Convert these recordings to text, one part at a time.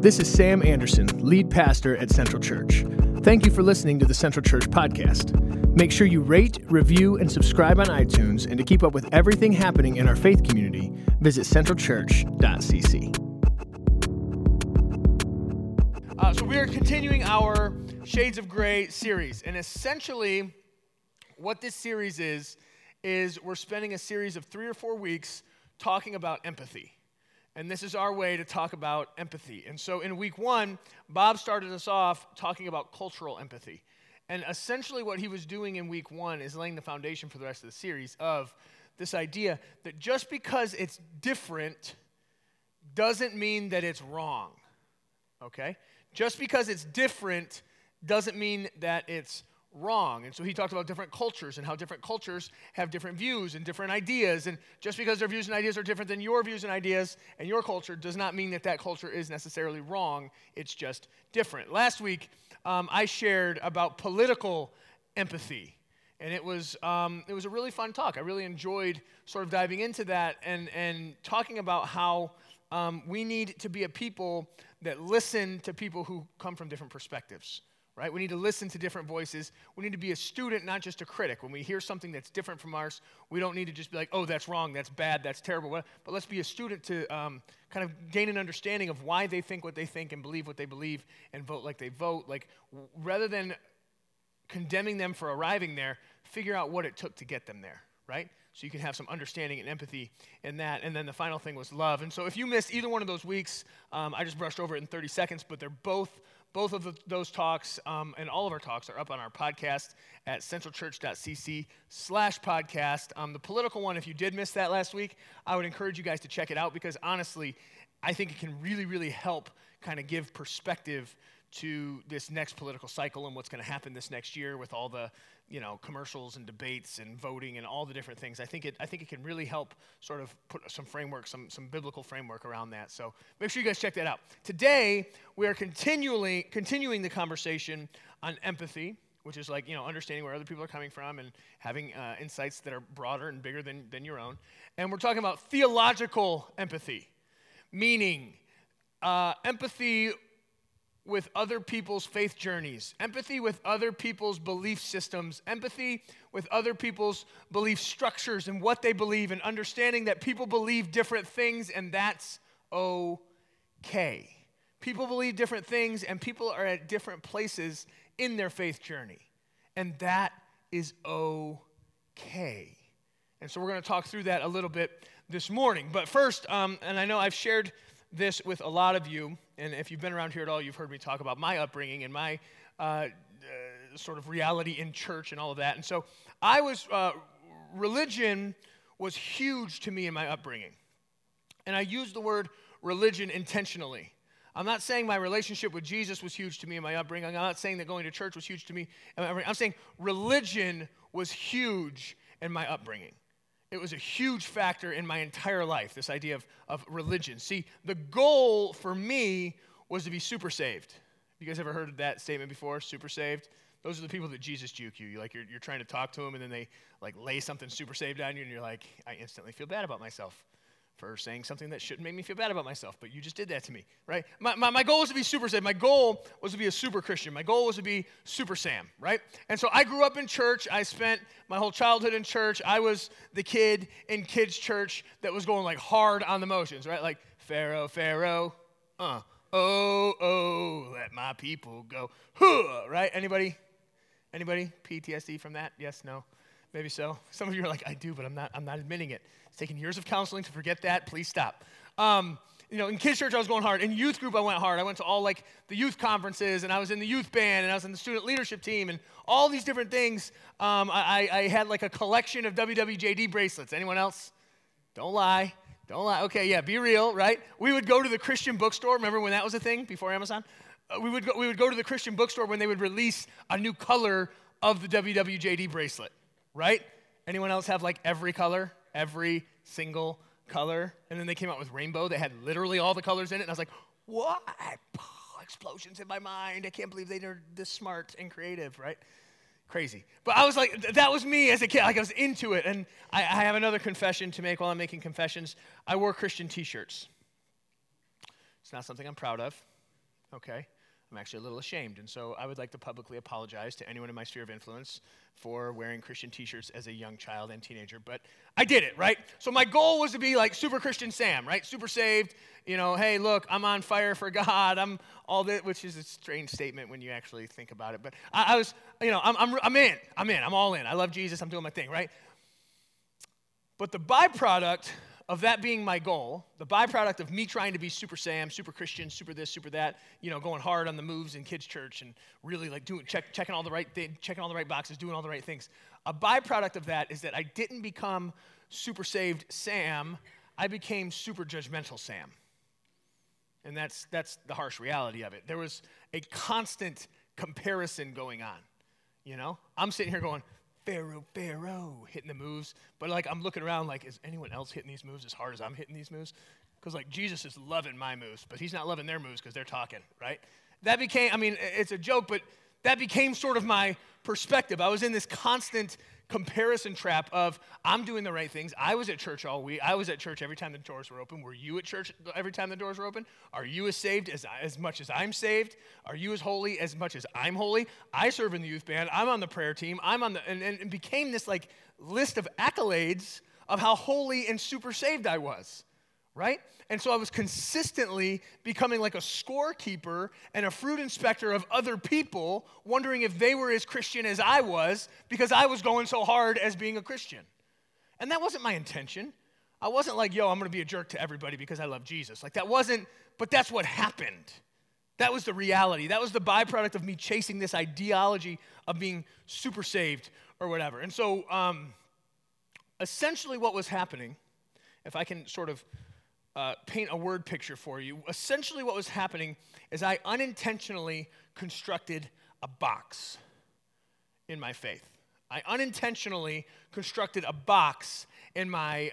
This is Sam Anderson, lead pastor at Central Church. Thank you for listening to the Central Church podcast. Make sure you rate, review, and subscribe on iTunes. And to keep up with everything happening in our faith community, visit centralchurch.cc. So we are continuing our Shades of Gray series. And essentially, what this series is we're spending a series of 3 or 4 weeks talking about empathy. And this is our way to talk about empathy. And so in week 1, Bob started us off talking about cultural empathy. And essentially what he was doing in week 1 is laying the foundation for the rest of the series of this idea that just because it's different doesn't mean that it's wrong, okay? Just because it's different doesn't mean that it's wrong. And so he talked about different cultures and how different cultures have different views and different ideas. And just because their views and ideas are different than your views and ideas and your culture does not mean that that culture is necessarily wrong. It's just different. Last week, I shared about political empathy. And it was a really fun talk. I really enjoyed sort of diving into that and talking about how we need to be a people that listen to people who come from different perspectives. Right? We need to listen to different voices. We need to be a student, not just a critic. When we hear something that's different from ours, we don't need to just be like, oh, that's wrong, that's bad, that's terrible. But let's be a student to kind of gain an understanding of why they think what they think and believe what they believe and vote like they vote. Like, rather than condemning them for arriving there, figure out what it took to get them there, right? So you can have some understanding and empathy in that. And then the final thing was love. And so if you missed either one of those weeks, I just brushed over it in 30 seconds, but they're both of those talks and all of our talks are up on our podcast at centralchurch.cc/podcast. The political one, if you did miss that last week, I would encourage you guys to check it out because honestly, I think it can really, really help kind of give perspective to this next political cycle and what's going to happen this next year with all the, commercials and debates and voting and all the different things. I think it can really help sort of put some framework, some biblical framework around that. So make sure you guys check that out. Today, we are continuing the conversation on empathy, which is like, understanding where other people are coming from and having insights that are broader and bigger than your own. And we're talking about theological empathy, meaning empathy with other people's faith journeys, empathy with other people's belief systems, empathy with other people's belief structures and what they believe, and understanding that people believe different things and that's okay. People believe different things and people are at different places in their faith journey, and that is okay. And so we're going to talk through that a little bit this morning. But first, and I know I've shared this with a lot of you, and if you've been around here at all, you've heard me talk about my upbringing and my sort of reality in church and all of that. And so I was, religion was huge to me in my upbringing. And I use the word religion intentionally. I'm not saying my relationship with Jesus was huge to me in my upbringing. I'm not saying that going to church was huge to me. I'm saying religion was huge in my upbringing. It was a huge factor in my entire life, this idea of religion. See, the goal for me was to be super saved. You guys ever heard of that statement before, super saved? Those are the people that Jesus juke you. You're trying to talk to them, and then they like lay something super saved on you, and you're like, I instantly feel bad about myself for saying something that shouldn't make me feel bad about myself, but you just did that to me, right? My goal was to be super saved. My goal was to be a super Christian. My goal was to be super Sam, right? And so I grew up in church. I spent my whole childhood in church. I was the kid in kids' church that was going like hard on the motions, right? Like, Pharaoh, Pharaoh, oh, oh, let my people go, huh, right? Anybody? PTSD from that? Yes, no? Maybe so. Some of you are like, I do, but I'm not admitting it. It's taken years of counseling to forget that. Please stop. In kids' church, I was going hard. In youth group, I went hard. I went to all, the youth conferences, and I was in the youth band, and I was in the student leadership team, and all these different things. I had, a collection of WWJD bracelets. Anyone else? Don't lie. Okay, yeah, be real, right? We would go to the Christian bookstore. Remember when that was a thing before Amazon? We would go to the Christian bookstore when they would release a new color of the WWJD bracelet. Right? Anyone else have every color? Every single color? And then they came out with rainbow that had literally all the colors in it. And I was like, what? Explosions in my mind. I can't believe they are this smart and creative, right? Crazy. But I was like, that was me as a kid. I was into it. And I have another confession to make while I'm making confessions. I wore Christian t-shirts. It's not something I'm proud of. okay? I'm actually a little ashamed, and so I would like to publicly apologize to anyone in my sphere of influence for wearing Christian t-shirts as a young child and teenager, but I did it, right? So my goal was to be like super Christian Sam, right? Super saved, you know, hey, look, I'm on fire for God, I'm all that, which is a strange statement when you actually think about it, but I was, you know, I'm in, I'm all in, I love Jesus, I'm doing my thing, right? But the byproduct of that being my goal, the byproduct of me trying to be super Sam, super Christian, super this, super that, you know, going hard on the moves in kids' church and really like doing checking all the right things, checking all the right boxes, doing all the right things. A byproduct of that is that I didn't become super saved Sam. I became super judgmental Sam, and that's the harsh reality of it. There was a constant comparison going on. You know, I'm sitting here going, Pharaoh, hitting the moves. But, like, I'm looking around like, is anyone else hitting these moves as hard as I'm hitting these moves? Because, like, Jesus is loving my moves, but he's not loving their moves because they're talking, right? That became, I mean, it's a joke, but that became sort of my perspective. I was in this constant comparison trap of I'm doing the right things. I was at church all week. I was at church every time the doors were open. Were you at church every time the doors were open? Are you as saved as much as I'm saved? Are you as holy as much as I'm holy? I serve in the youth band. I'm on the prayer team. I'm on the and it became this like list of accolades of how holy and super saved I was, right? And so I was consistently becoming like a scorekeeper and a fruit inspector of other people, wondering if they were as Christian as I was because I was going so hard as being a Christian. And that wasn't my intention. I wasn't like, yo, I'm going to be a jerk to everybody because I love Jesus. Like that wasn't, but that's what happened. That was the reality. That was the byproduct of me chasing this ideology of being super saved or whatever. And so essentially what was happening, if I can sort of paint a word picture for you. Essentially what was happening is I unintentionally constructed a box in my faith. I unintentionally constructed a box in my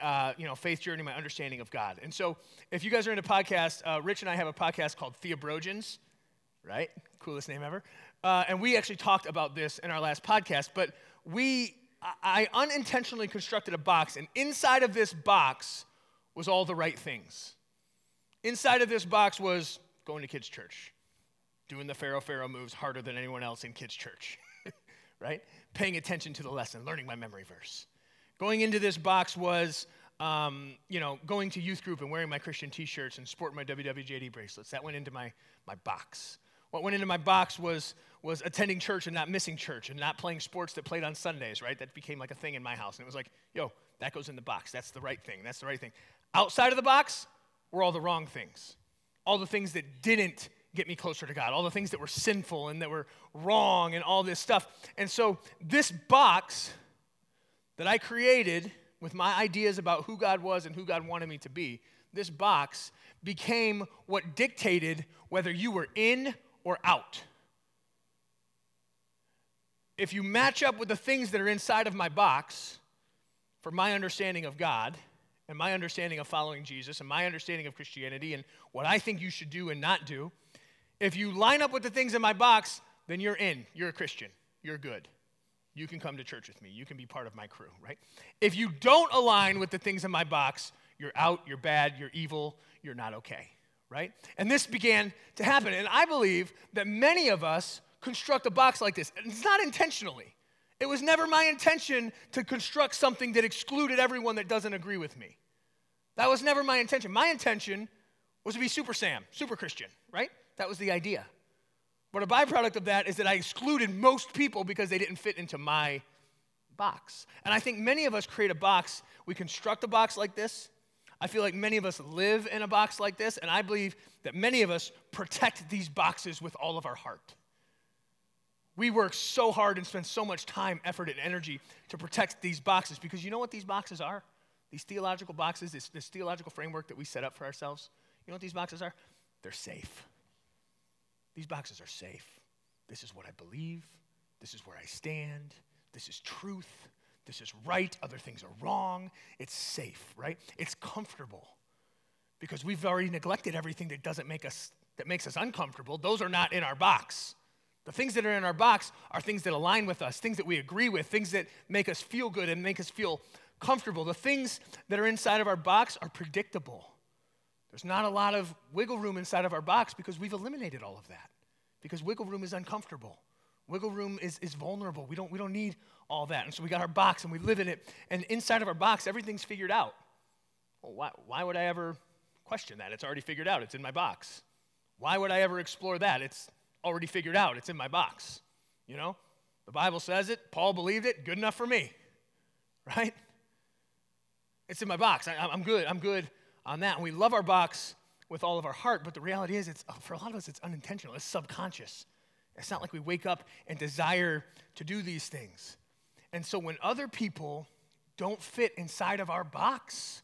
faith journey, my understanding of God. And so if you guys are into podcasts, Rich and I have a podcast called Theobrogians, right? Coolest name ever. And we actually talked about this in our last podcast, but I unintentionally constructed a box, and inside of this box was all the right things. Inside of this box was going to kids' church, doing the Pharaoh moves harder than anyone else in kids' church, right? Paying attention to the lesson, learning my memory verse. Going into this box was, going to youth group and wearing my Christian t-shirts and sporting my WWJD bracelets. That went into my box. What went into my box was attending church and not missing church and not playing sports that played on Sundays, right? That became like a thing in my house. And it was like, yo, that goes in the box. That's the right thing. That's the right thing. Outside of the box were all the wrong things, all the things that didn't get me closer to God, all the things that were sinful and that were wrong and all this stuff. And so this box that I created with my ideas about who God was and who God wanted me to be, this box became what dictated whether you were in or out. If you match up with the things that are inside of my box for my understanding of God, and my understanding of following Jesus, and my understanding of Christianity, and what I think you should do and not do, if you line up with the things in my box, then you're in. You're a Christian. You're good. You can come to church with me. You can be part of my crew, right? If you don't align with the things in my box, you're out, you're bad, you're evil, you're not okay, right? And this began to happen. And I believe that many of us construct a box like this. It's not intentionally. It was never my intention to construct something that excluded everyone that doesn't agree with me. That was never my intention. My intention was to be super Sam, super Christian, right? That was the idea. But a byproduct of that is that I excluded most people because they didn't fit into my box. And I think many of us create a box. We construct a box like this. I feel like many of us live in a box like this, and I believe that many of us protect these boxes with all of our heart. We work so hard and spend so much time, effort, and energy to protect these boxes because you know what these boxes are? These theological boxes, this theological framework that we set up for ourselves, you know what these boxes are? They're safe. These boxes are safe. This is what I believe. This is where I stand. This is truth. This is right. Other things are wrong. It's safe, right? It's comfortable because we've already neglected everything that makes us uncomfortable. Those are not in our box. The things that are in our box are things that align with us, things that we agree with, things that make us feel good and make us feel comfortable. The things that are inside of our box are predictable. There's not a lot of wiggle room inside of our box because we've eliminated all of that. Because wiggle room is uncomfortable. Wiggle room is vulnerable. We don't need all that. And so we got our box and we live in it. And inside of our box, everything's figured out. Well, why would I ever question that? It's already figured out. It's in my box. Why would I ever explore that? It's already figured out. It's in my box. You know, the Bible says it. Paul believed it. Good enough for me, right? It's in my box. I'm good. I'm good on that. And we love our box with all of our heart. But the reality is, it's for a lot of us, it's unintentional. It's subconscious. It's not like we wake up and desire to do these things. And so when other people don't fit inside of our box,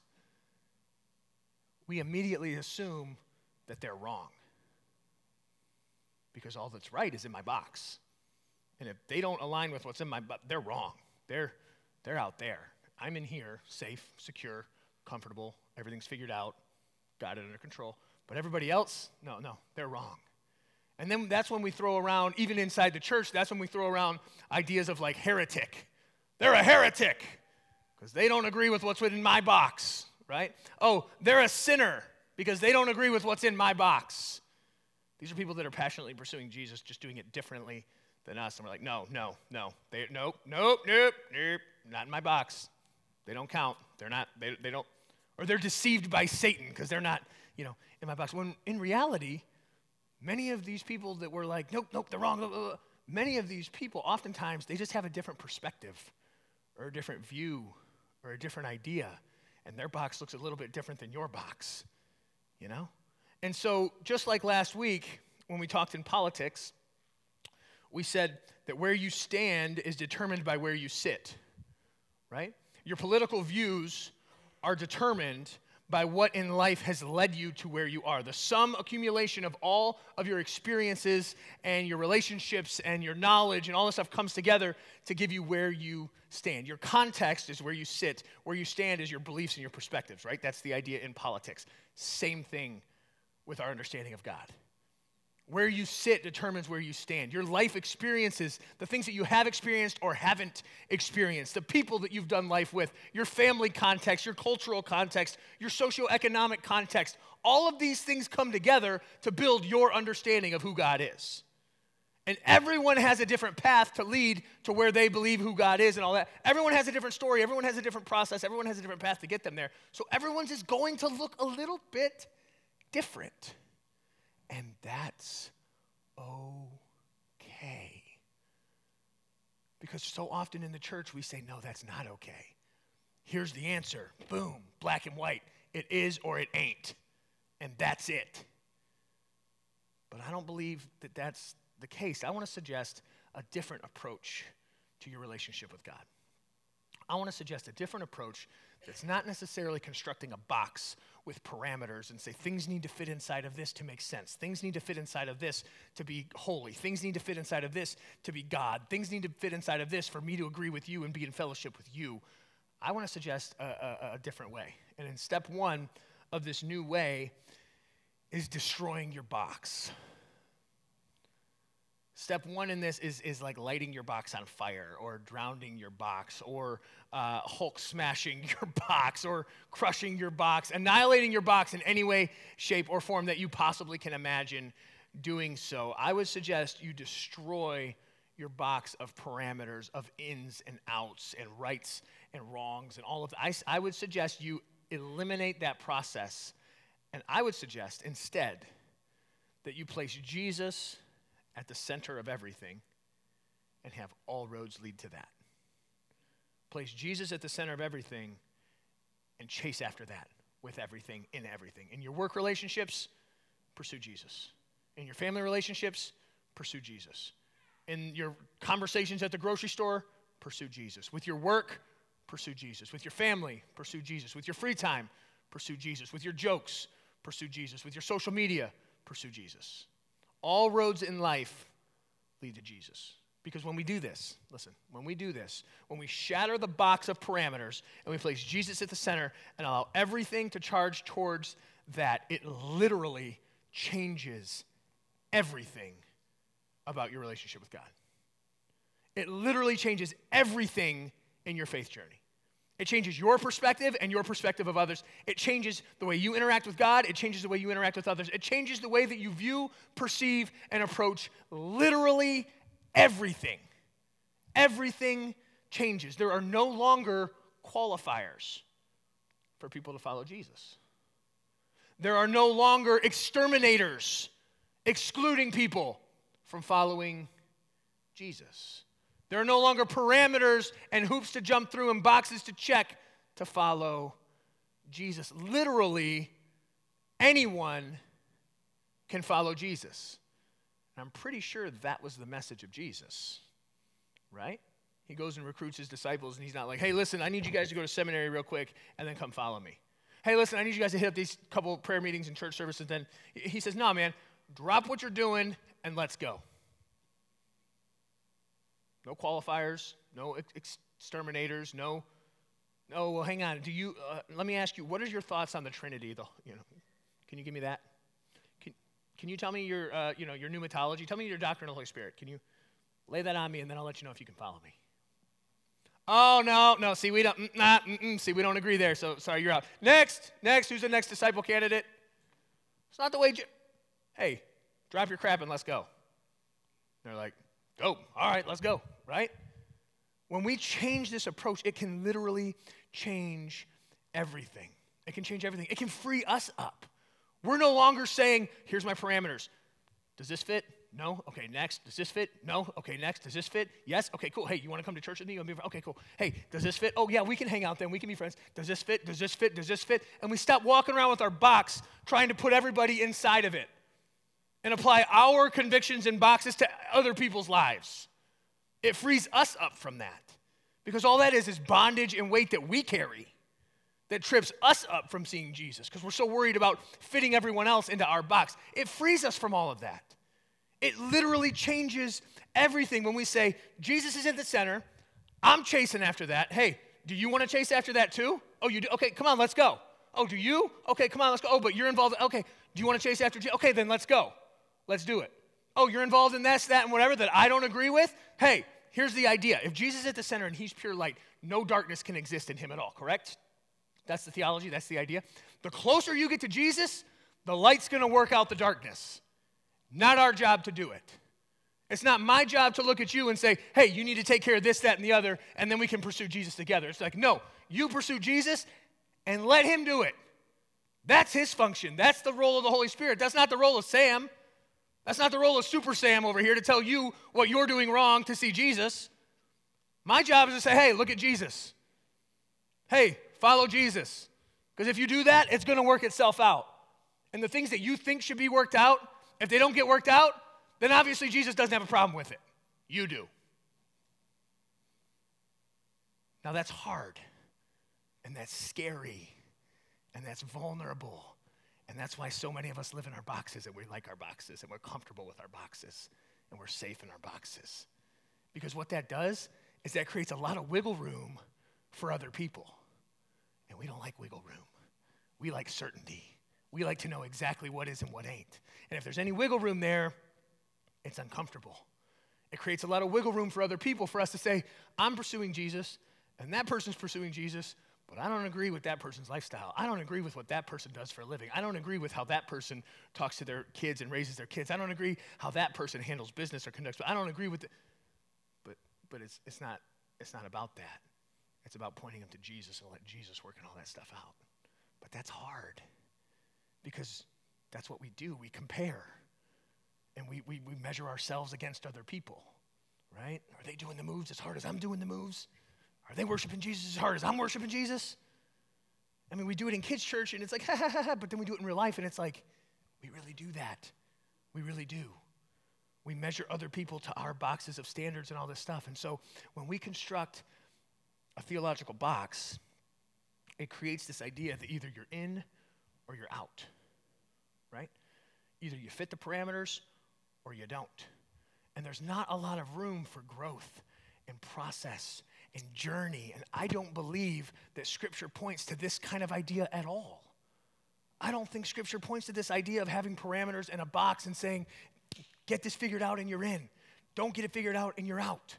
we immediately assume that they're wrong. Because all that's right is in my box. And if they don't align with what's in my box, they're wrong. They're out there. I'm in here, safe, secure, comfortable. Everything's figured out. Got it under control. But everybody else, no, they're wrong. And then that's when we throw around, even inside the church, that's when we throw around ideas of like heretic. They're a heretic because they don't agree with what's within my box, right? Oh, they're a sinner because they don't agree with what's in my box. These are people that are passionately pursuing Jesus, just doing it differently than us. And we're like, no. Nope. Not in my box. They don't count. They're not, they don't, or they're deceived by Satan because they're not, in my box. When in reality, many of these people that were like, nope, they're wrong, blah, blah, blah. Many of these people, oftentimes, they just have a different perspective or a different view or a different idea, and their box looks a little bit different than your box, And so just like last week when we talked in politics, we said that where you stand is determined by where you sit, right? Your political views are determined by what in life has led you to where you are. The sum accumulation of all of your experiences and your relationships and your knowledge and all this stuff comes together to give you where you stand. Your context is where you sit. Where you stand is your beliefs and your perspectives, right? That's the idea in politics. Same thing with our understanding of God. Where you sit determines where you stand. Your life experiences, the things that you have experienced or haven't experienced, the people that you've done life with, your family context, your cultural context, your socioeconomic context, all of these things come together to build your understanding of who God is. And everyone has a different path to lead to where they believe who God is and all that. Everyone has a different story. Everyone has a different process. Everyone has a different path to get them there. So everyone's is going to look a little bit different. And that's okay. Because so often in the church we say, no, that's not okay. Here's the answer. Boom, black and white. It is or it ain't. And that's it. But I don't believe that that's the case. I want to suggest a different approach to your relationship with God. I want to suggest a different approach that's not necessarily constructing a box with parameters and say things need to fit inside of this to make sense. Things need to fit inside of this to be holy. Things need to fit inside of this to be God. Things need to fit inside of this for me to agree with you and be in fellowship with you. I want to suggest a different way. And in step one of this new way is destroying your box. Step one in this is like lighting your box on fire or drowning your box or Hulk smashing your box or crushing your box, annihilating your box in any way, shape, or form that you possibly can imagine doing so. I would suggest you destroy your box of parameters, of ins and outs and rights and wrongs and all of that. I would suggest you eliminate that process, and I would suggest instead that you place Jesus at the center of everything and have all roads lead to that. Place Jesus at the center of everything and chase after that with everything, in everything. In your work relationships, pursue Jesus. In your family relationships, pursue Jesus. In your conversations at the grocery store, pursue Jesus. With your work, pursue Jesus. With your family, pursue Jesus. With your free time, pursue Jesus. With your jokes, pursue Jesus. With your social media, pursue Jesus. All roads in life lead to Jesus. Because when we do this, when we shatter the box of parameters and we place Jesus at the center and allow everything to charge towards that, it literally changes everything about your relationship with God. It literally changes everything in your faith journey. It changes your perspective and your perspective of others. It changes the way you interact with God. It changes the way you interact with others. It changes the way that you view, perceive, and approach literally everything. Everything changes. There are no longer qualifiers for people to follow Jesus. There are no longer exterminators excluding people from following Jesus. There are no longer parameters and hoops to jump through and boxes to check to follow Jesus. Literally, anyone can follow Jesus. And I'm pretty sure that was the message of Jesus, right? He goes and recruits his disciples, and he's not like, hey, listen, I need you guys to go to seminary real quick and then come follow me. Hey, listen, I need you guys to hit up these couple prayer meetings and church services. Then he says, no, man, drop what you're doing and let's go. No qualifiers, no exterminators, no. Well, hang on. Do you? Let me ask you. What is your thoughts on the Trinity? Can you give me that? Can you tell me your your pneumatology? Tell me your doctrine of the Holy Spirit. Can you lay that on me, and then I'll let you know if you can follow me. Oh no. See, we don't. See, we don't agree there. So sorry, you're out. Next. Who's the next disciple candidate? It's not the way. Hey, drop your crap and let's go. And they're like, go. All right, let's go. Right? When we change this approach, it can literally change everything. It can change everything. It can free us up. We're no longer saying, here's my parameters. Does this fit? No? Okay, next. Does this fit? No? Okay, next. Does this fit? Yes? Okay, cool. Hey, you want to come to church with me? Okay, cool. Hey, does this fit? Oh, yeah, we can hang out then. We can be friends. Does this fit? Does this fit? Does this fit? And we stop walking around with our box trying to put everybody inside of it and apply our convictions and boxes to other people's lives. It frees us up from that, because all that is bondage and weight that we carry that trips us up from seeing Jesus, because we're so worried about fitting everyone else into our box. It frees us from all of that. It literally changes everything when we say, Jesus is at the center, I'm chasing after that. Hey, do you want to chase after that too? Oh, you do? Okay, come on, let's go. Oh, do you? Okay, come on, let's go. Oh, but you're involved. Okay, do you want to chase after Jesus? Okay, then let's go. Let's do it. Oh, you're involved in this, that, and whatever that I don't agree with? Hey, here's the idea. If Jesus is at the center and he's pure light, no darkness can exist in him at all, correct? That's the theology. That's the idea. The closer you get to Jesus, the light's going to work out the darkness. Not our job to do it. It's not my job to look at you and say, hey, you need to take care of this, that, and the other, and then we can pursue Jesus together. It's like, no, you pursue Jesus and let him do it. That's his function. That's the role of the Holy Spirit. That's not the role of Sam. That's not the role of Super Sam over here to tell you what you're doing wrong to see Jesus. My job is to say, hey, look at Jesus. Hey, follow Jesus. Because if you do that, it's going to work itself out. And the things that you think should be worked out, if they don't get worked out, then obviously Jesus doesn't have a problem with it. You do. Now that's hard, and that's scary, and that's vulnerable. And that's why so many of us live in our boxes, and we like our boxes, and we're comfortable with our boxes, and we're safe in our boxes. Because what that does is that creates a lot of wiggle room for other people. And we don't like wiggle room. We like certainty. We like to know exactly what is and what ain't. And if there's any wiggle room there, it's uncomfortable. It creates a lot of wiggle room for other people for us to say, I'm pursuing Jesus, and that person's pursuing Jesus, but I don't agree with that person's lifestyle. I don't agree with what that person does for a living. I don't agree with how that person talks to their kids and raises their kids. I don't agree how that person handles business or conducts. I don't agree with it. But it's not about that. It's about pointing them to Jesus and let Jesus work and all that stuff out. But that's hard, because that's what we do. We compare, and we measure ourselves against other people, right? Are they doing the moves as hard as I'm doing the moves? Are they worshiping Jesus as hard as I'm worshiping Jesus? I mean, we do it in kids' church, and it's like, ha, ha, ha, ha, but then we do it in real life, and it's like, we really do that. We really do. We measure other people to our boxes of standards and all this stuff. And so when we construct a theological box, it creates this idea that either you're in or you're out, right? Either you fit the parameters or you don't. And there's not a lot of room for growth and process and journey, and I don't believe that Scripture points to this kind of idea at all. I don't think Scripture points to this idea of having parameters and a box and saying, get this figured out and you're in. Don't get it figured out and you're out.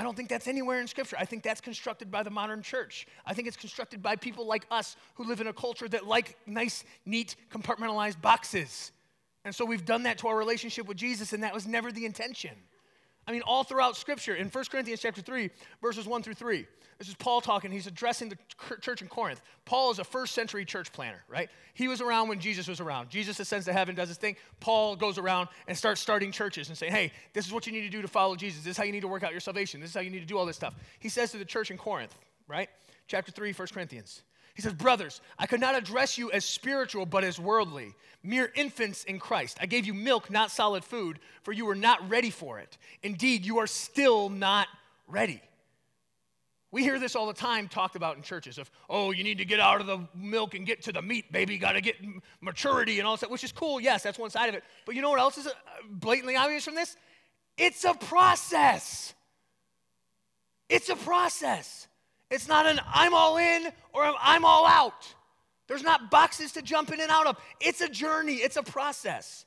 I don't think that's anywhere in Scripture. I think that's constructed by the modern church. I think it's constructed by people like us who live in a culture that like nice, neat, compartmentalized boxes. And so we've done that to our relationship with Jesus, and that was never the intention. I mean, all throughout Scripture, in 1 Corinthians chapter 3, verses 1 through 3, this is Paul talking. He's addressing the church in Corinth. Paul is a first-century church planner, right? He was around when Jesus was around. Jesus ascends to heaven, does his thing. Paul goes around and starts starting churches and saying, hey, this is what you need to do to follow Jesus. This is how you need to work out your salvation. This is how you need to do all this stuff. He says to the church in Corinth, right? Chapter 3, 1 Corinthians. He says, brothers, I could not address you as spiritual, but as worldly, mere infants in Christ. I gave you milk, not solid food, for you were not ready for it. Indeed, you are still not ready. We hear this all the time talked about in churches of, oh, you need to get out of the milk and get to the meat, baby. Got to get maturity and all that, which is cool. Yes, that's one side of it. But you know what else is blatantly obvious from this? It's a process. It's a process. It's not an I'm all in or I'm all out. There's not boxes to jump in and out of. It's a journey. It's a process.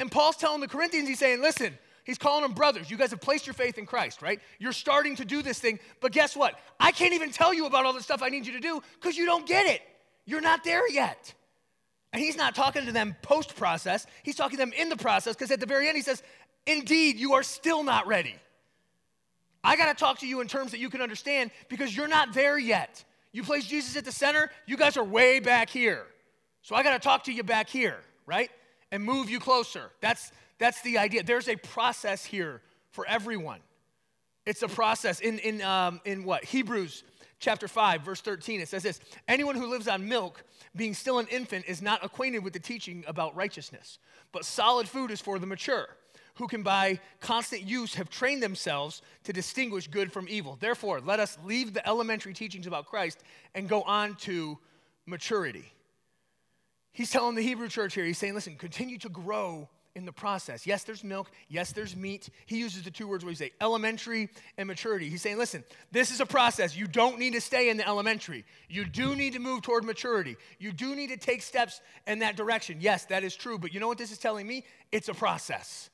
And Paul's telling the Corinthians, he's saying, listen, he's calling them brothers. You guys have placed your faith in Christ, right? You're starting to do this thing, but guess what? I can't even tell you about all the stuff I need you to do because you don't get it. You're not there yet. And he's not talking to them post-process. He's talking to them in the process because at the very end he says, indeed, you are still not ready. I got to talk to you in terms that you can understand because you're not there yet. You place Jesus at the center, you guys are way back here. So I got to talk to you back here, right? And move you closer. That's the idea. There's a process here for everyone. It's a process. In Hebrews chapter 5, verse 13, it says this, anyone who lives on milk, being still an infant, is not acquainted with the teaching about righteousness. But solid food is for the mature, who can by constant use have trained themselves to distinguish good from evil. Therefore, let us leave the elementary teachings about Christ and go on to maturity. He's telling the Hebrew church here, he's saying, listen, continue to grow in the process. Yes, there's milk. Yes, there's meat. He uses the two words where he say elementary and maturity. He's saying, listen, this is a process. You don't need to stay in the elementary. You do need to move toward maturity. You do need to take steps in that direction. Yes, that is true. But you know what this is telling me? It's a process.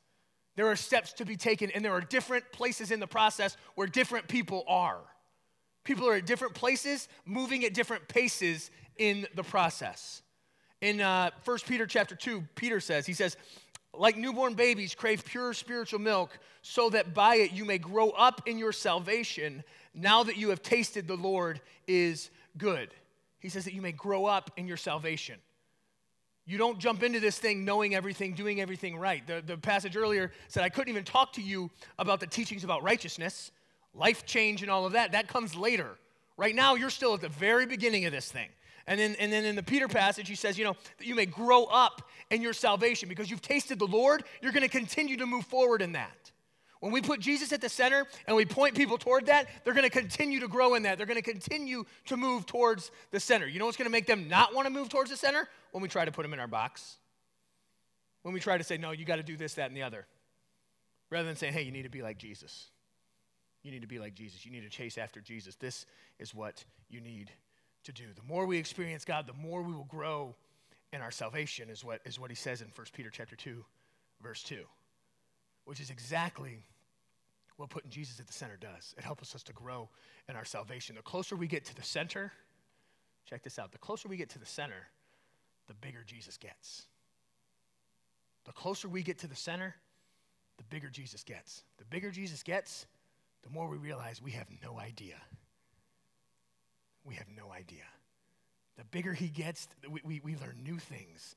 There are steps to be taken, and there are different places in the process where different people are. People are at different places, moving at different paces in the process. In 1 Peter chapter 2, Peter says, he says, like newborn babies, crave pure spiritual milk so that by it you may grow up in your salvation now that you have tasted the Lord is good. He says that you may grow up in your salvation. You don't jump into this thing knowing everything, doing everything right. The passage earlier said, I couldn't even talk to you about the teachings about righteousness, life change and all of that. That comes later. Right now, you're still at the very beginning of this thing. And then in the Peter passage, he says, you know, that you may grow up in your salvation. Because you've tasted the Lord, you're going to continue to move forward in that. When we put Jesus at the center and we point people toward that, they're going to continue to grow in that. They're going to continue to move towards the center. You know what's going to make them not want to move towards the center? When we try to put them in our box. When we try to say, no, you got to do this, that, and the other. Rather than saying, hey, you need to be like Jesus. You need to be like Jesus. You need to chase after Jesus. This is what you need to do. The more we experience God, the more we will grow in our salvation is what he says in 1 Peter chapter 2, verse 2. Which is exactly what putting Jesus at the center does. It helps us to grow in our salvation. The closer we get to the center, check this out, the closer we get to the center, the bigger Jesus gets. The closer we get to the center, the bigger Jesus gets. The bigger Jesus gets, the more we realize we have no idea. We have no idea. The bigger he gets, we learn new things.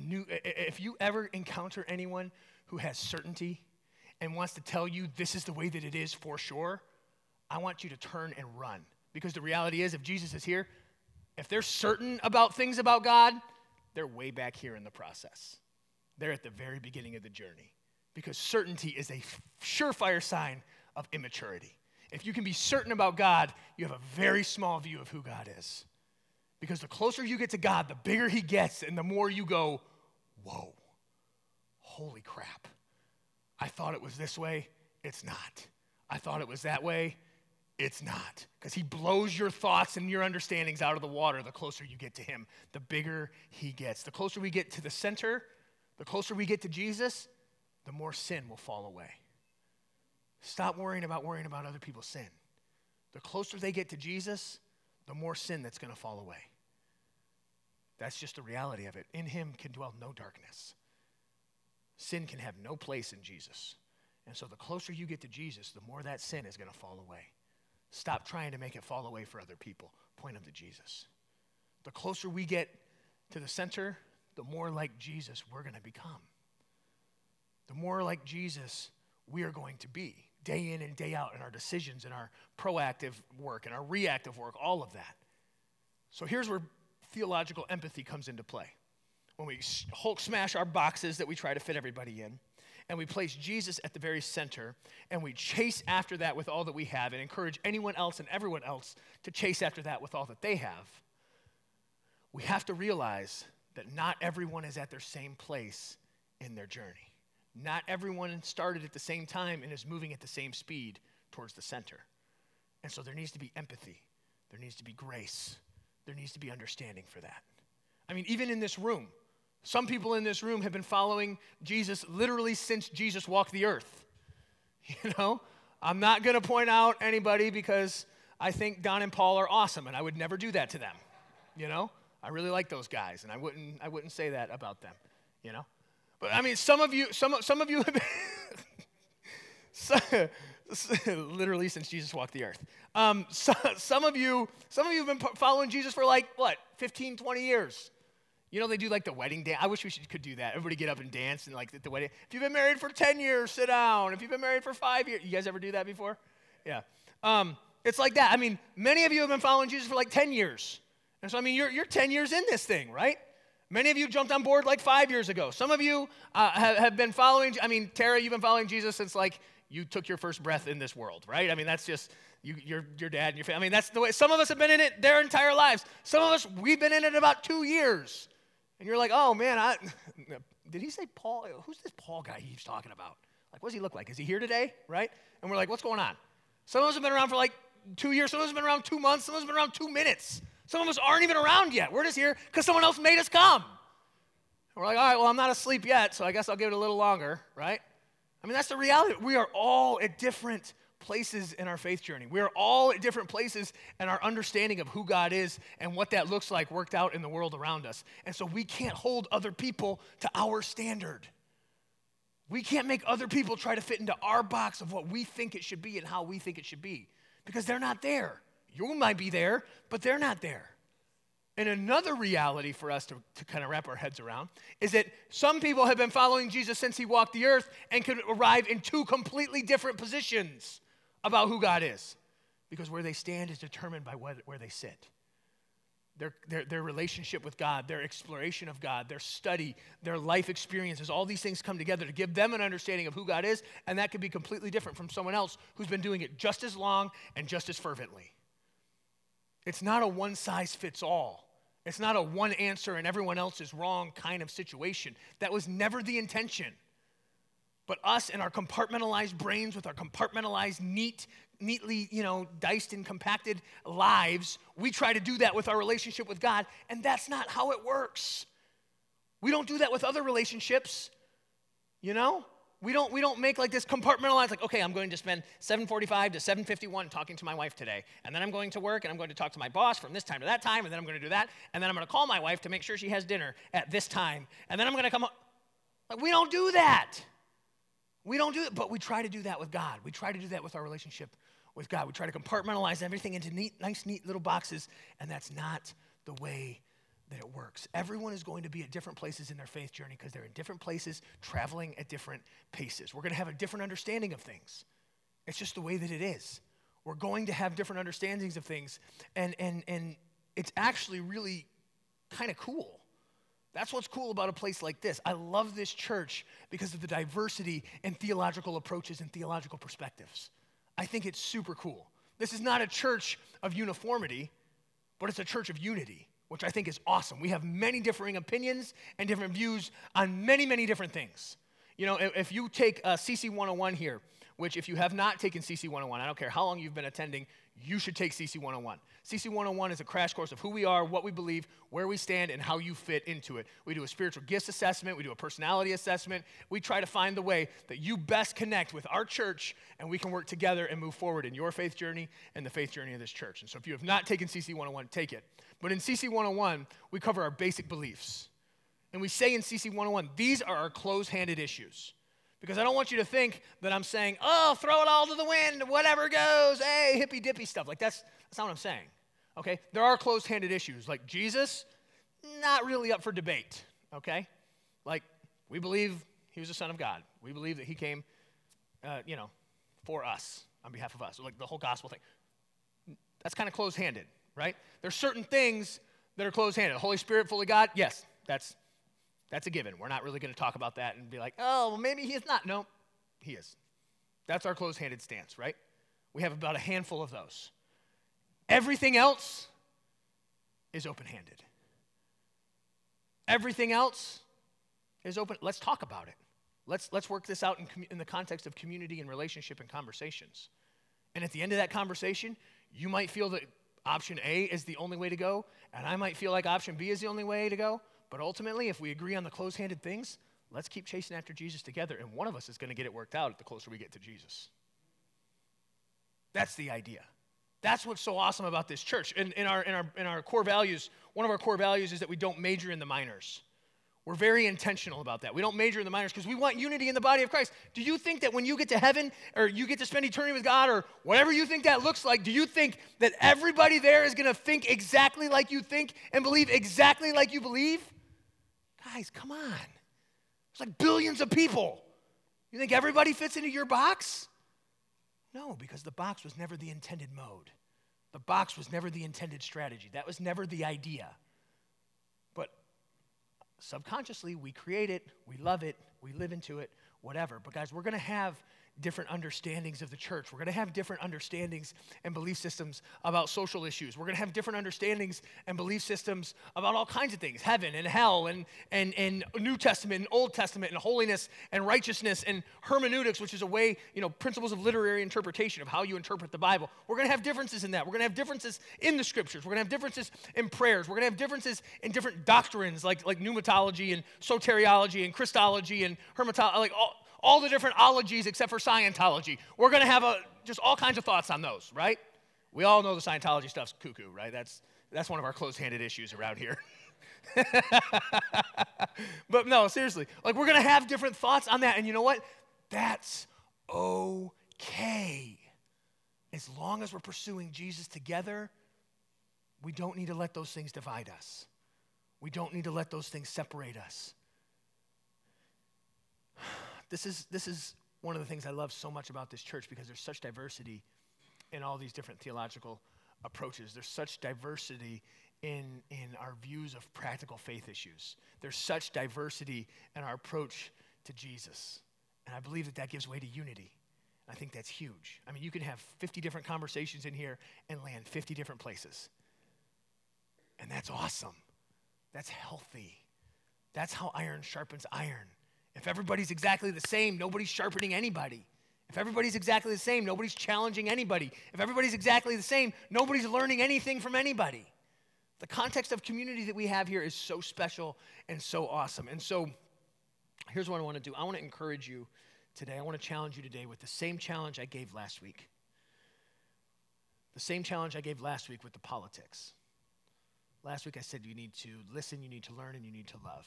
If you ever encounter anyone who has certainty and wants to tell you this is the way that it is for sure, I want you to turn and run. Because the reality is, if Jesus is here, if they're certain about things about God, they're way back here in the process. They're at the very beginning of the journey. Because certainty is a surefire sign of immaturity. If you can be certain about God, you have a very small view of who God is. Because the closer you get to God, the bigger he gets, and the more you go, whoa. Holy crap, I thought it was this way, it's not. I thought it was that way, it's not. Because he blows your thoughts and your understandings out of the water the closer you get to him, the bigger he gets. The closer we get to the center, the closer we get to Jesus, the more sin will fall away. Stop worrying about other people's sin. The closer they get to Jesus, the more sin that's going to fall away. That's just the reality of it. In him can dwell no darkness. Sin can have no place in Jesus. And so the closer you get to Jesus, the more that sin is going to fall away. Stop trying to make it fall away for other people. Point them to Jesus. The closer we get to the center, the more like Jesus we're going to become. The more like Jesus we are going to be, day in and day out, in our decisions, in our proactive work, in our reactive work, all of that. So here's where theological empathy comes into play. When we Hulk smash our boxes that we try to fit everybody in, and we place Jesus at the very center, and we chase after that with all that we have, and encourage anyone else and everyone else to chase after that with all that they have, we have to realize that not everyone is at their same place in their journey. Not everyone started at the same time and is moving at the same speed towards the center. And so there needs to be empathy. There needs to be grace. There needs to be understanding for that. I mean, even in this room, some people in this room have been following Jesus literally since Jesus walked the earth. You know, I'm not going to point out anybody because I think Don and Paul are awesome, and I would never do that to them. You know, I really like those guys, and I wouldn't say that about them, you know. But I mean, some of you have been, literally since Jesus walked the earth. Some of you have been following Jesus for 15, 20 years. You know, they do the wedding dance. I wish we could do that. Everybody get up and dance and at the wedding. If you've been married for 10 years, sit down. If you've been married for 5 years, you guys ever do that before? Yeah. It's like that. I mean, many of you have been following Jesus for 10 years. And so, I mean, you're 10 years in this thing, right? Many of you jumped on board 5 years ago. Some of you have been following, Tara, you've been following Jesus since you took your first breath in this world, right? I mean, that's just your dad and your family. I mean, that's the way. Some of us have been in it their entire lives. Some of us, we've been in it about 2 years. And you're like, oh, man, did he say Paul? Who's this Paul guy he's talking about? What does he look like? Is he here today, right? And we're like, what's going on? Some of us have been around for 2 years. Some of us have been around 2 months. Some of us have been around 2 minutes. Some of us aren't even around yet. We're just here because someone else made us come. And we're like, all right, well, I'm not asleep yet, so I guess I'll give it a little longer, right? I mean, that's the reality. We are all at different places in our faith journey. We are all at different places, and our understanding of who God is and what that looks like worked out in the world around us. And so we can't hold other people to our standard. We can't make other people try to fit into our box of what we think it should be and how we think it should be, because they're not there. You might be there, but they're not there. And another reality for us to kind of wrap our heads around is that some people have been following Jesus since he walked the earth and could arrive in two completely different positions about who God is, because where they stand is determined by where they sit. Their relationship with God, their exploration of God, their study, their life experiences, all these things come together to give them an understanding of who God is, and that could be completely different from someone else who's been doing it just as long and just as fervently. It's not a one-size-fits-all. It's not a one answer and everyone else is wrong kind of situation. That was never the intention. But us and our compartmentalized brains with our compartmentalized, neatly, diced and compacted lives, we try to do that with our relationship with God, and that's not how it works. We don't do that with other relationships, We don't make this compartmentalized, okay, I'm going to spend 7:45 to 7:51 talking to my wife today, and then I'm going to work, and I'm going to talk to my boss from this time to that time, and then I'm going to do that, and then I'm going to call my wife to make sure she has dinner at this time, and then I'm going to come home. We don't do that. We don't do it, but we try to do that with God. We try to do that with our relationship with God. We try to compartmentalize everything into neat little boxes, and that's not the way that it works. Everyone is going to be at different places in their faith journey because they're in different places, traveling at different paces. We're going to have a different understanding of things. It's just the way that it is. We're going to have different understandings of things, and it's actually really kind of cool. That's what's cool about a place like this. I love this church because of the diversity in theological approaches and theological perspectives. I think it's super cool. This is not a church of uniformity, but it's a church of unity, which I think is awesome. We have many differing opinions and different views on many, many different things. If you take CC 101 here, which if you have not taken CC 101, I don't care how long you've been attending, you should take CC 101. CC 101 is a crash course of who we are, what we believe, where we stand, and how you fit into it. We do a spiritual gifts assessment. We do a personality assessment. We try to find the way that you best connect with our church, and we can work together and move forward in your faith journey and the faith journey of this church. And so if you have not taken CC 101, take it. But in CC 101, we cover our basic beliefs. And we say in CC 101, these are our close-handed issues. Because I don't want you to think that I'm saying, oh, throw it all to the wind, whatever goes, hey, hippy-dippy stuff. Like, that's not what I'm saying, okay? There are close-handed issues. Like, Jesus, not really up for debate, okay? Like, we believe he was the Son of God. We believe that he came, for us, on behalf of us. Like, the whole gospel thing. That's kind of close-handed, right? There's certain things that are close-handed. The Holy Spirit, full of God, yes, that's a given. We're not really going to talk about that and be like, oh, well, maybe he is not. No, he is. That's our close-handed stance, right? We have about a handful of those. Everything else is open-handed. Everything else is open. Let's talk about it. Let's work this out in the context of community and relationship and conversations. And at the end of that conversation, you might feel that option A is the only way to go, and I might feel like option B is the only way to go. But ultimately, if we agree on the close-handed things, let's keep chasing after Jesus together, and one of us is going to get it worked out the closer we get to Jesus. That's the idea. That's what's so awesome about this church. In our core values, one of our core values is that we don't major in the minors. We're very intentional about that. We don't major in the minors because we want unity in the body of Christ. Do you think that when you get to heaven or you get to spend eternity with God or whatever you think that looks like, do you think that everybody there is going to think exactly like you think and believe exactly like you believe? Guys, come on. There's like billions of people. You think everybody fits into your box? No, because the box was never the intended mode. The box was never the intended strategy. That was never the idea. But subconsciously, we create it, we love it, we live into it, whatever. But guys, we're going to have different understandings of the church. We're going to have different understandings and belief systems about social issues. We're going to have different understandings and belief systems about all kinds of things, heaven and hell and New Testament and Old Testament and holiness and righteousness and hermeneutics, which is a way, principles of literary interpretation of how you interpret the Bible. We're going to have differences in that. We're going to have differences in the scriptures. We're going to have differences in prayers. We're going to have differences in different doctrines like pneumatology and soteriology and Christology and hermetology, like all the different ologies except for Scientology. We're going to have just all kinds of thoughts on those, right? We all know the Scientology stuff's cuckoo, right? That's one of our close-handed issues around here. But no, seriously, like we're going to have different thoughts on that. And you know what? That's okay. As long as we're pursuing Jesus together, we don't need to let those things divide us. We don't need to let those things separate us. This is one of the things I love so much about this church because there's such diversity in all these different theological approaches. There's such diversity in our views of practical faith issues. There's such diversity in our approach to Jesus. And I believe that gives way to unity. I think that's huge. I mean, you can have 50 different conversations in here and land 50 different places. And that's awesome. That's healthy. That's how iron sharpens iron. If everybody's exactly the same, nobody's sharpening anybody. If everybody's exactly the same, nobody's challenging anybody. If everybody's exactly the same, nobody's learning anything from anybody. The context of community that we have here is so special and so awesome. And so here's what I want to do. I want to encourage you today. I want to challenge you today with the same challenge I gave last week. The same challenge I gave last week with the politics. Last week I said you need to listen, you need to learn, and you need to love.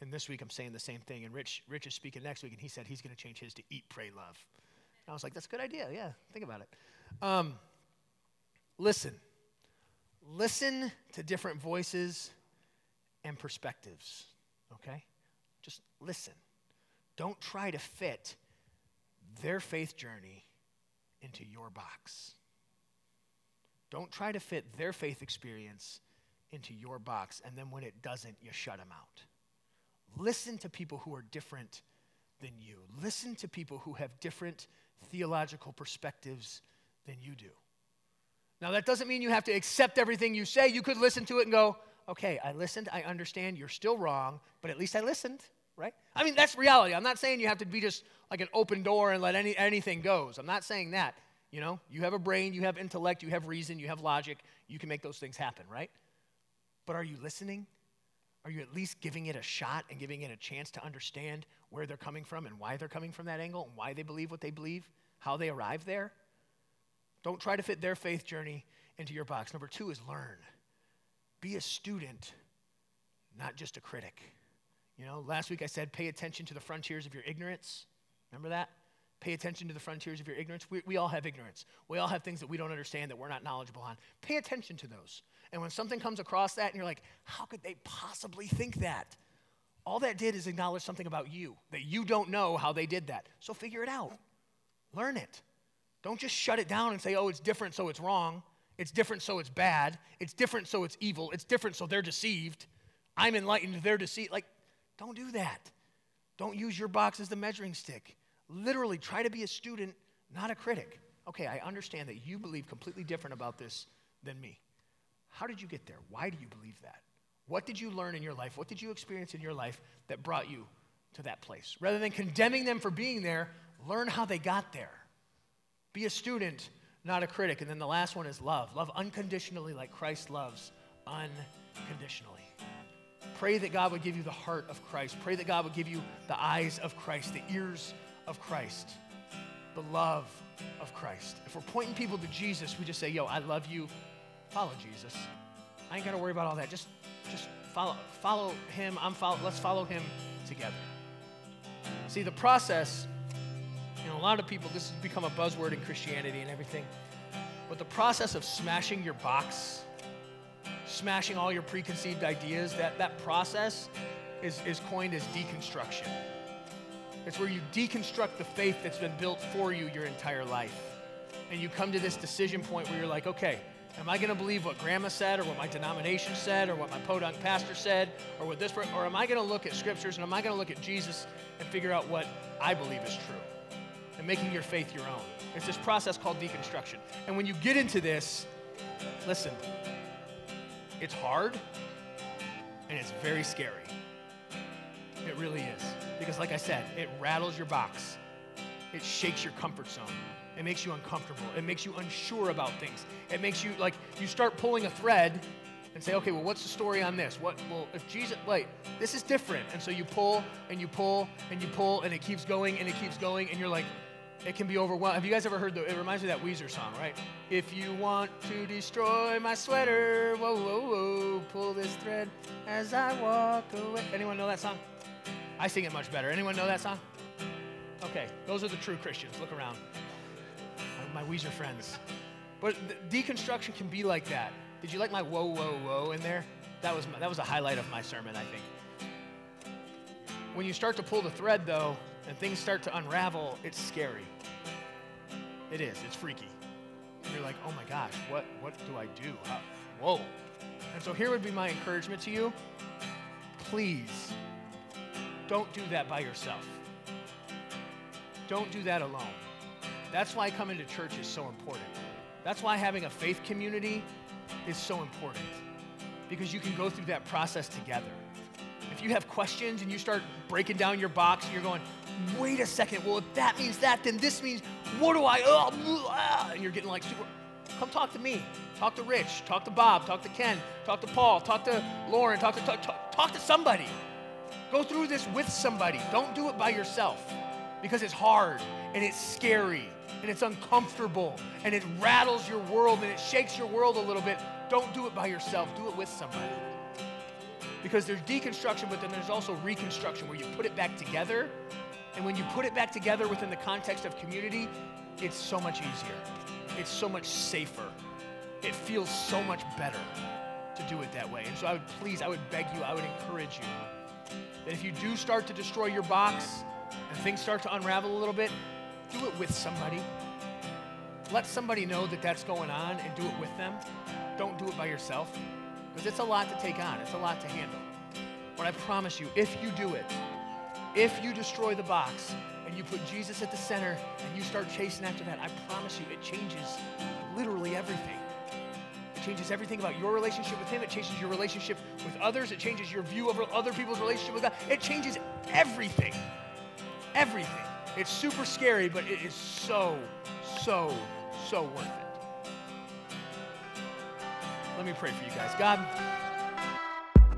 And this week I'm saying the same thing. And Rich is speaking next week, and he said he's going to change his to eat, pray, love. And I was like, that's a good idea. Yeah, think about it. Listen to different voices and perspectives, okay? Just listen. Don't try to fit their faith journey into your box. Don't try to fit their faith experience into your box, and then when it doesn't, you shut them out. Listen to people who are different than you. Listen to people who have different theological perspectives than you do. Now, that doesn't mean you have to accept everything you say. You could listen to it and go, okay, I listened, I understand, you're still wrong, but at least I listened, right? I mean, that's reality. I'm not saying you have to be just like an open door and let anything goes. I'm not saying that. You know, you have a brain, you have intellect, you have reason, you have logic. You can make those things happen, right? But are you listening? Are you at least giving it a shot and giving it a chance to understand where they're coming from and why they're coming from that angle and why they believe what they believe, how they arrived there? Don't try to fit their faith journey into your box. Number two is learn. Be a student, not just a critic. You know, last week I said pay attention to the frontiers of your ignorance. Remember that? Pay attention to the frontiers of your ignorance. We all have ignorance. We all have things that we don't understand that we're not knowledgeable on. Pay attention to those. And when something comes across that and you're like, how could they possibly think that? All that did is acknowledge something about you, that you don't know how they did that. So figure it out. Learn it. Don't just shut it down and say, oh, it's different, so it's wrong. It's different, so it's bad. It's different, so it's evil. It's different, so they're deceived. I'm enlightened, they're deceived. Like, don't do that. Don't use your box as the measuring stick. Literally, try to be a student, not a critic. Okay, I understand that you believe completely different about this than me. How did you get there? Why do you believe that? What did you learn in your life? What did you experience in your life that brought you to that place? Rather than condemning them for being there, learn how they got there. Be a student, not a critic. And then the last one is love. Love unconditionally like Christ loves unconditionally. Pray that God would give you the heart of Christ. Pray that God would give you the eyes of Christ, the ears of Christ, the love of Christ. If we're pointing people to Jesus, we just say, yo, I love you. Follow Jesus. I ain't got to worry about all that. Just follow him. Let's follow him together. See, the process, you know, a lot of people, this has become a buzzword in Christianity and everything, but the process of smashing your box, smashing all your preconceived ideas, that process is coined as deconstruction. It's where you deconstruct the faith that's been built for you your entire life. And you come to this decision point where you're like, okay, am I going to believe what grandma said or what my denomination said or what my podunk pastor said or what this, or am I going to look at scriptures and am I going to look at Jesus and figure out what I believe is true and making your faith your own? It's this process called deconstruction. And when you get into this, listen, it's hard and it's very scary. It really is. Because like I said, it rattles your box. It shakes your comfort zone. It makes you uncomfortable. It makes you unsure about things. It makes you, like, you start pulling a thread and say, okay, well, what's the story on this? Well, if Jesus, wait, this is different. And so you pull and you pull and you pull and it keeps going and it keeps going and you're like, it can be overwhelming. Have you guys ever heard, it reminds me of that Weezer song, right? If you want to destroy my sweater, whoa, whoa, whoa, pull this thread as I walk away. Anyone know that song? I sing it much better. Anyone know that song? Okay, those are the true Christians. Look around. My Weezer friends. But deconstruction can be like that. Did you like my whoa, whoa, whoa in there? That was a highlight of my sermon, I think. When you start to pull the thread, though, and things start to unravel, it's scary. It is. It's freaky. You're like, oh my gosh, what do I do? Whoa. And so here would be my encouragement to you. Please, don't do that by yourself. Don't do that alone. That's why coming to church is so important. That's why having a faith community is so important, because you can go through that process together. If you have questions and you start breaking down your box and you're going, wait a second, well, if that means that, then this means, what do I, and you're getting like super, come talk to me. Talk to Rich, talk to Bob, talk to Ken, talk to Paul, talk to Lauren, talk to somebody. Go through this with somebody. Don't do it by yourself, because it's hard and it's scary and it's uncomfortable and it rattles your world and it shakes your world a little bit. Don't do it by yourself. Do it with somebody, because there's deconstruction, but then there's also reconstruction where you put it back together. And when you put it back together within the context of community, it's so much easier. It's so much safer. It feels so much better to do it that way. And so I would beg you, I would encourage you, that if you do start to destroy your box and things start to unravel a little bit, do it with somebody. Let somebody know that that's going on and do it with them. Don't do it by yourself, because it's a lot to take on. It's a lot to handle. But I promise you, if you do it, if you destroy the box and you put Jesus at the center and you start chasing after that, I promise you it changes literally everything. Changes everything about your relationship with him. It changes your relationship with others. It changes your view of other people's relationship with God. It changes everything. Everything. It's super scary, but it is so, so, so worth it. Let me pray for you guys. God.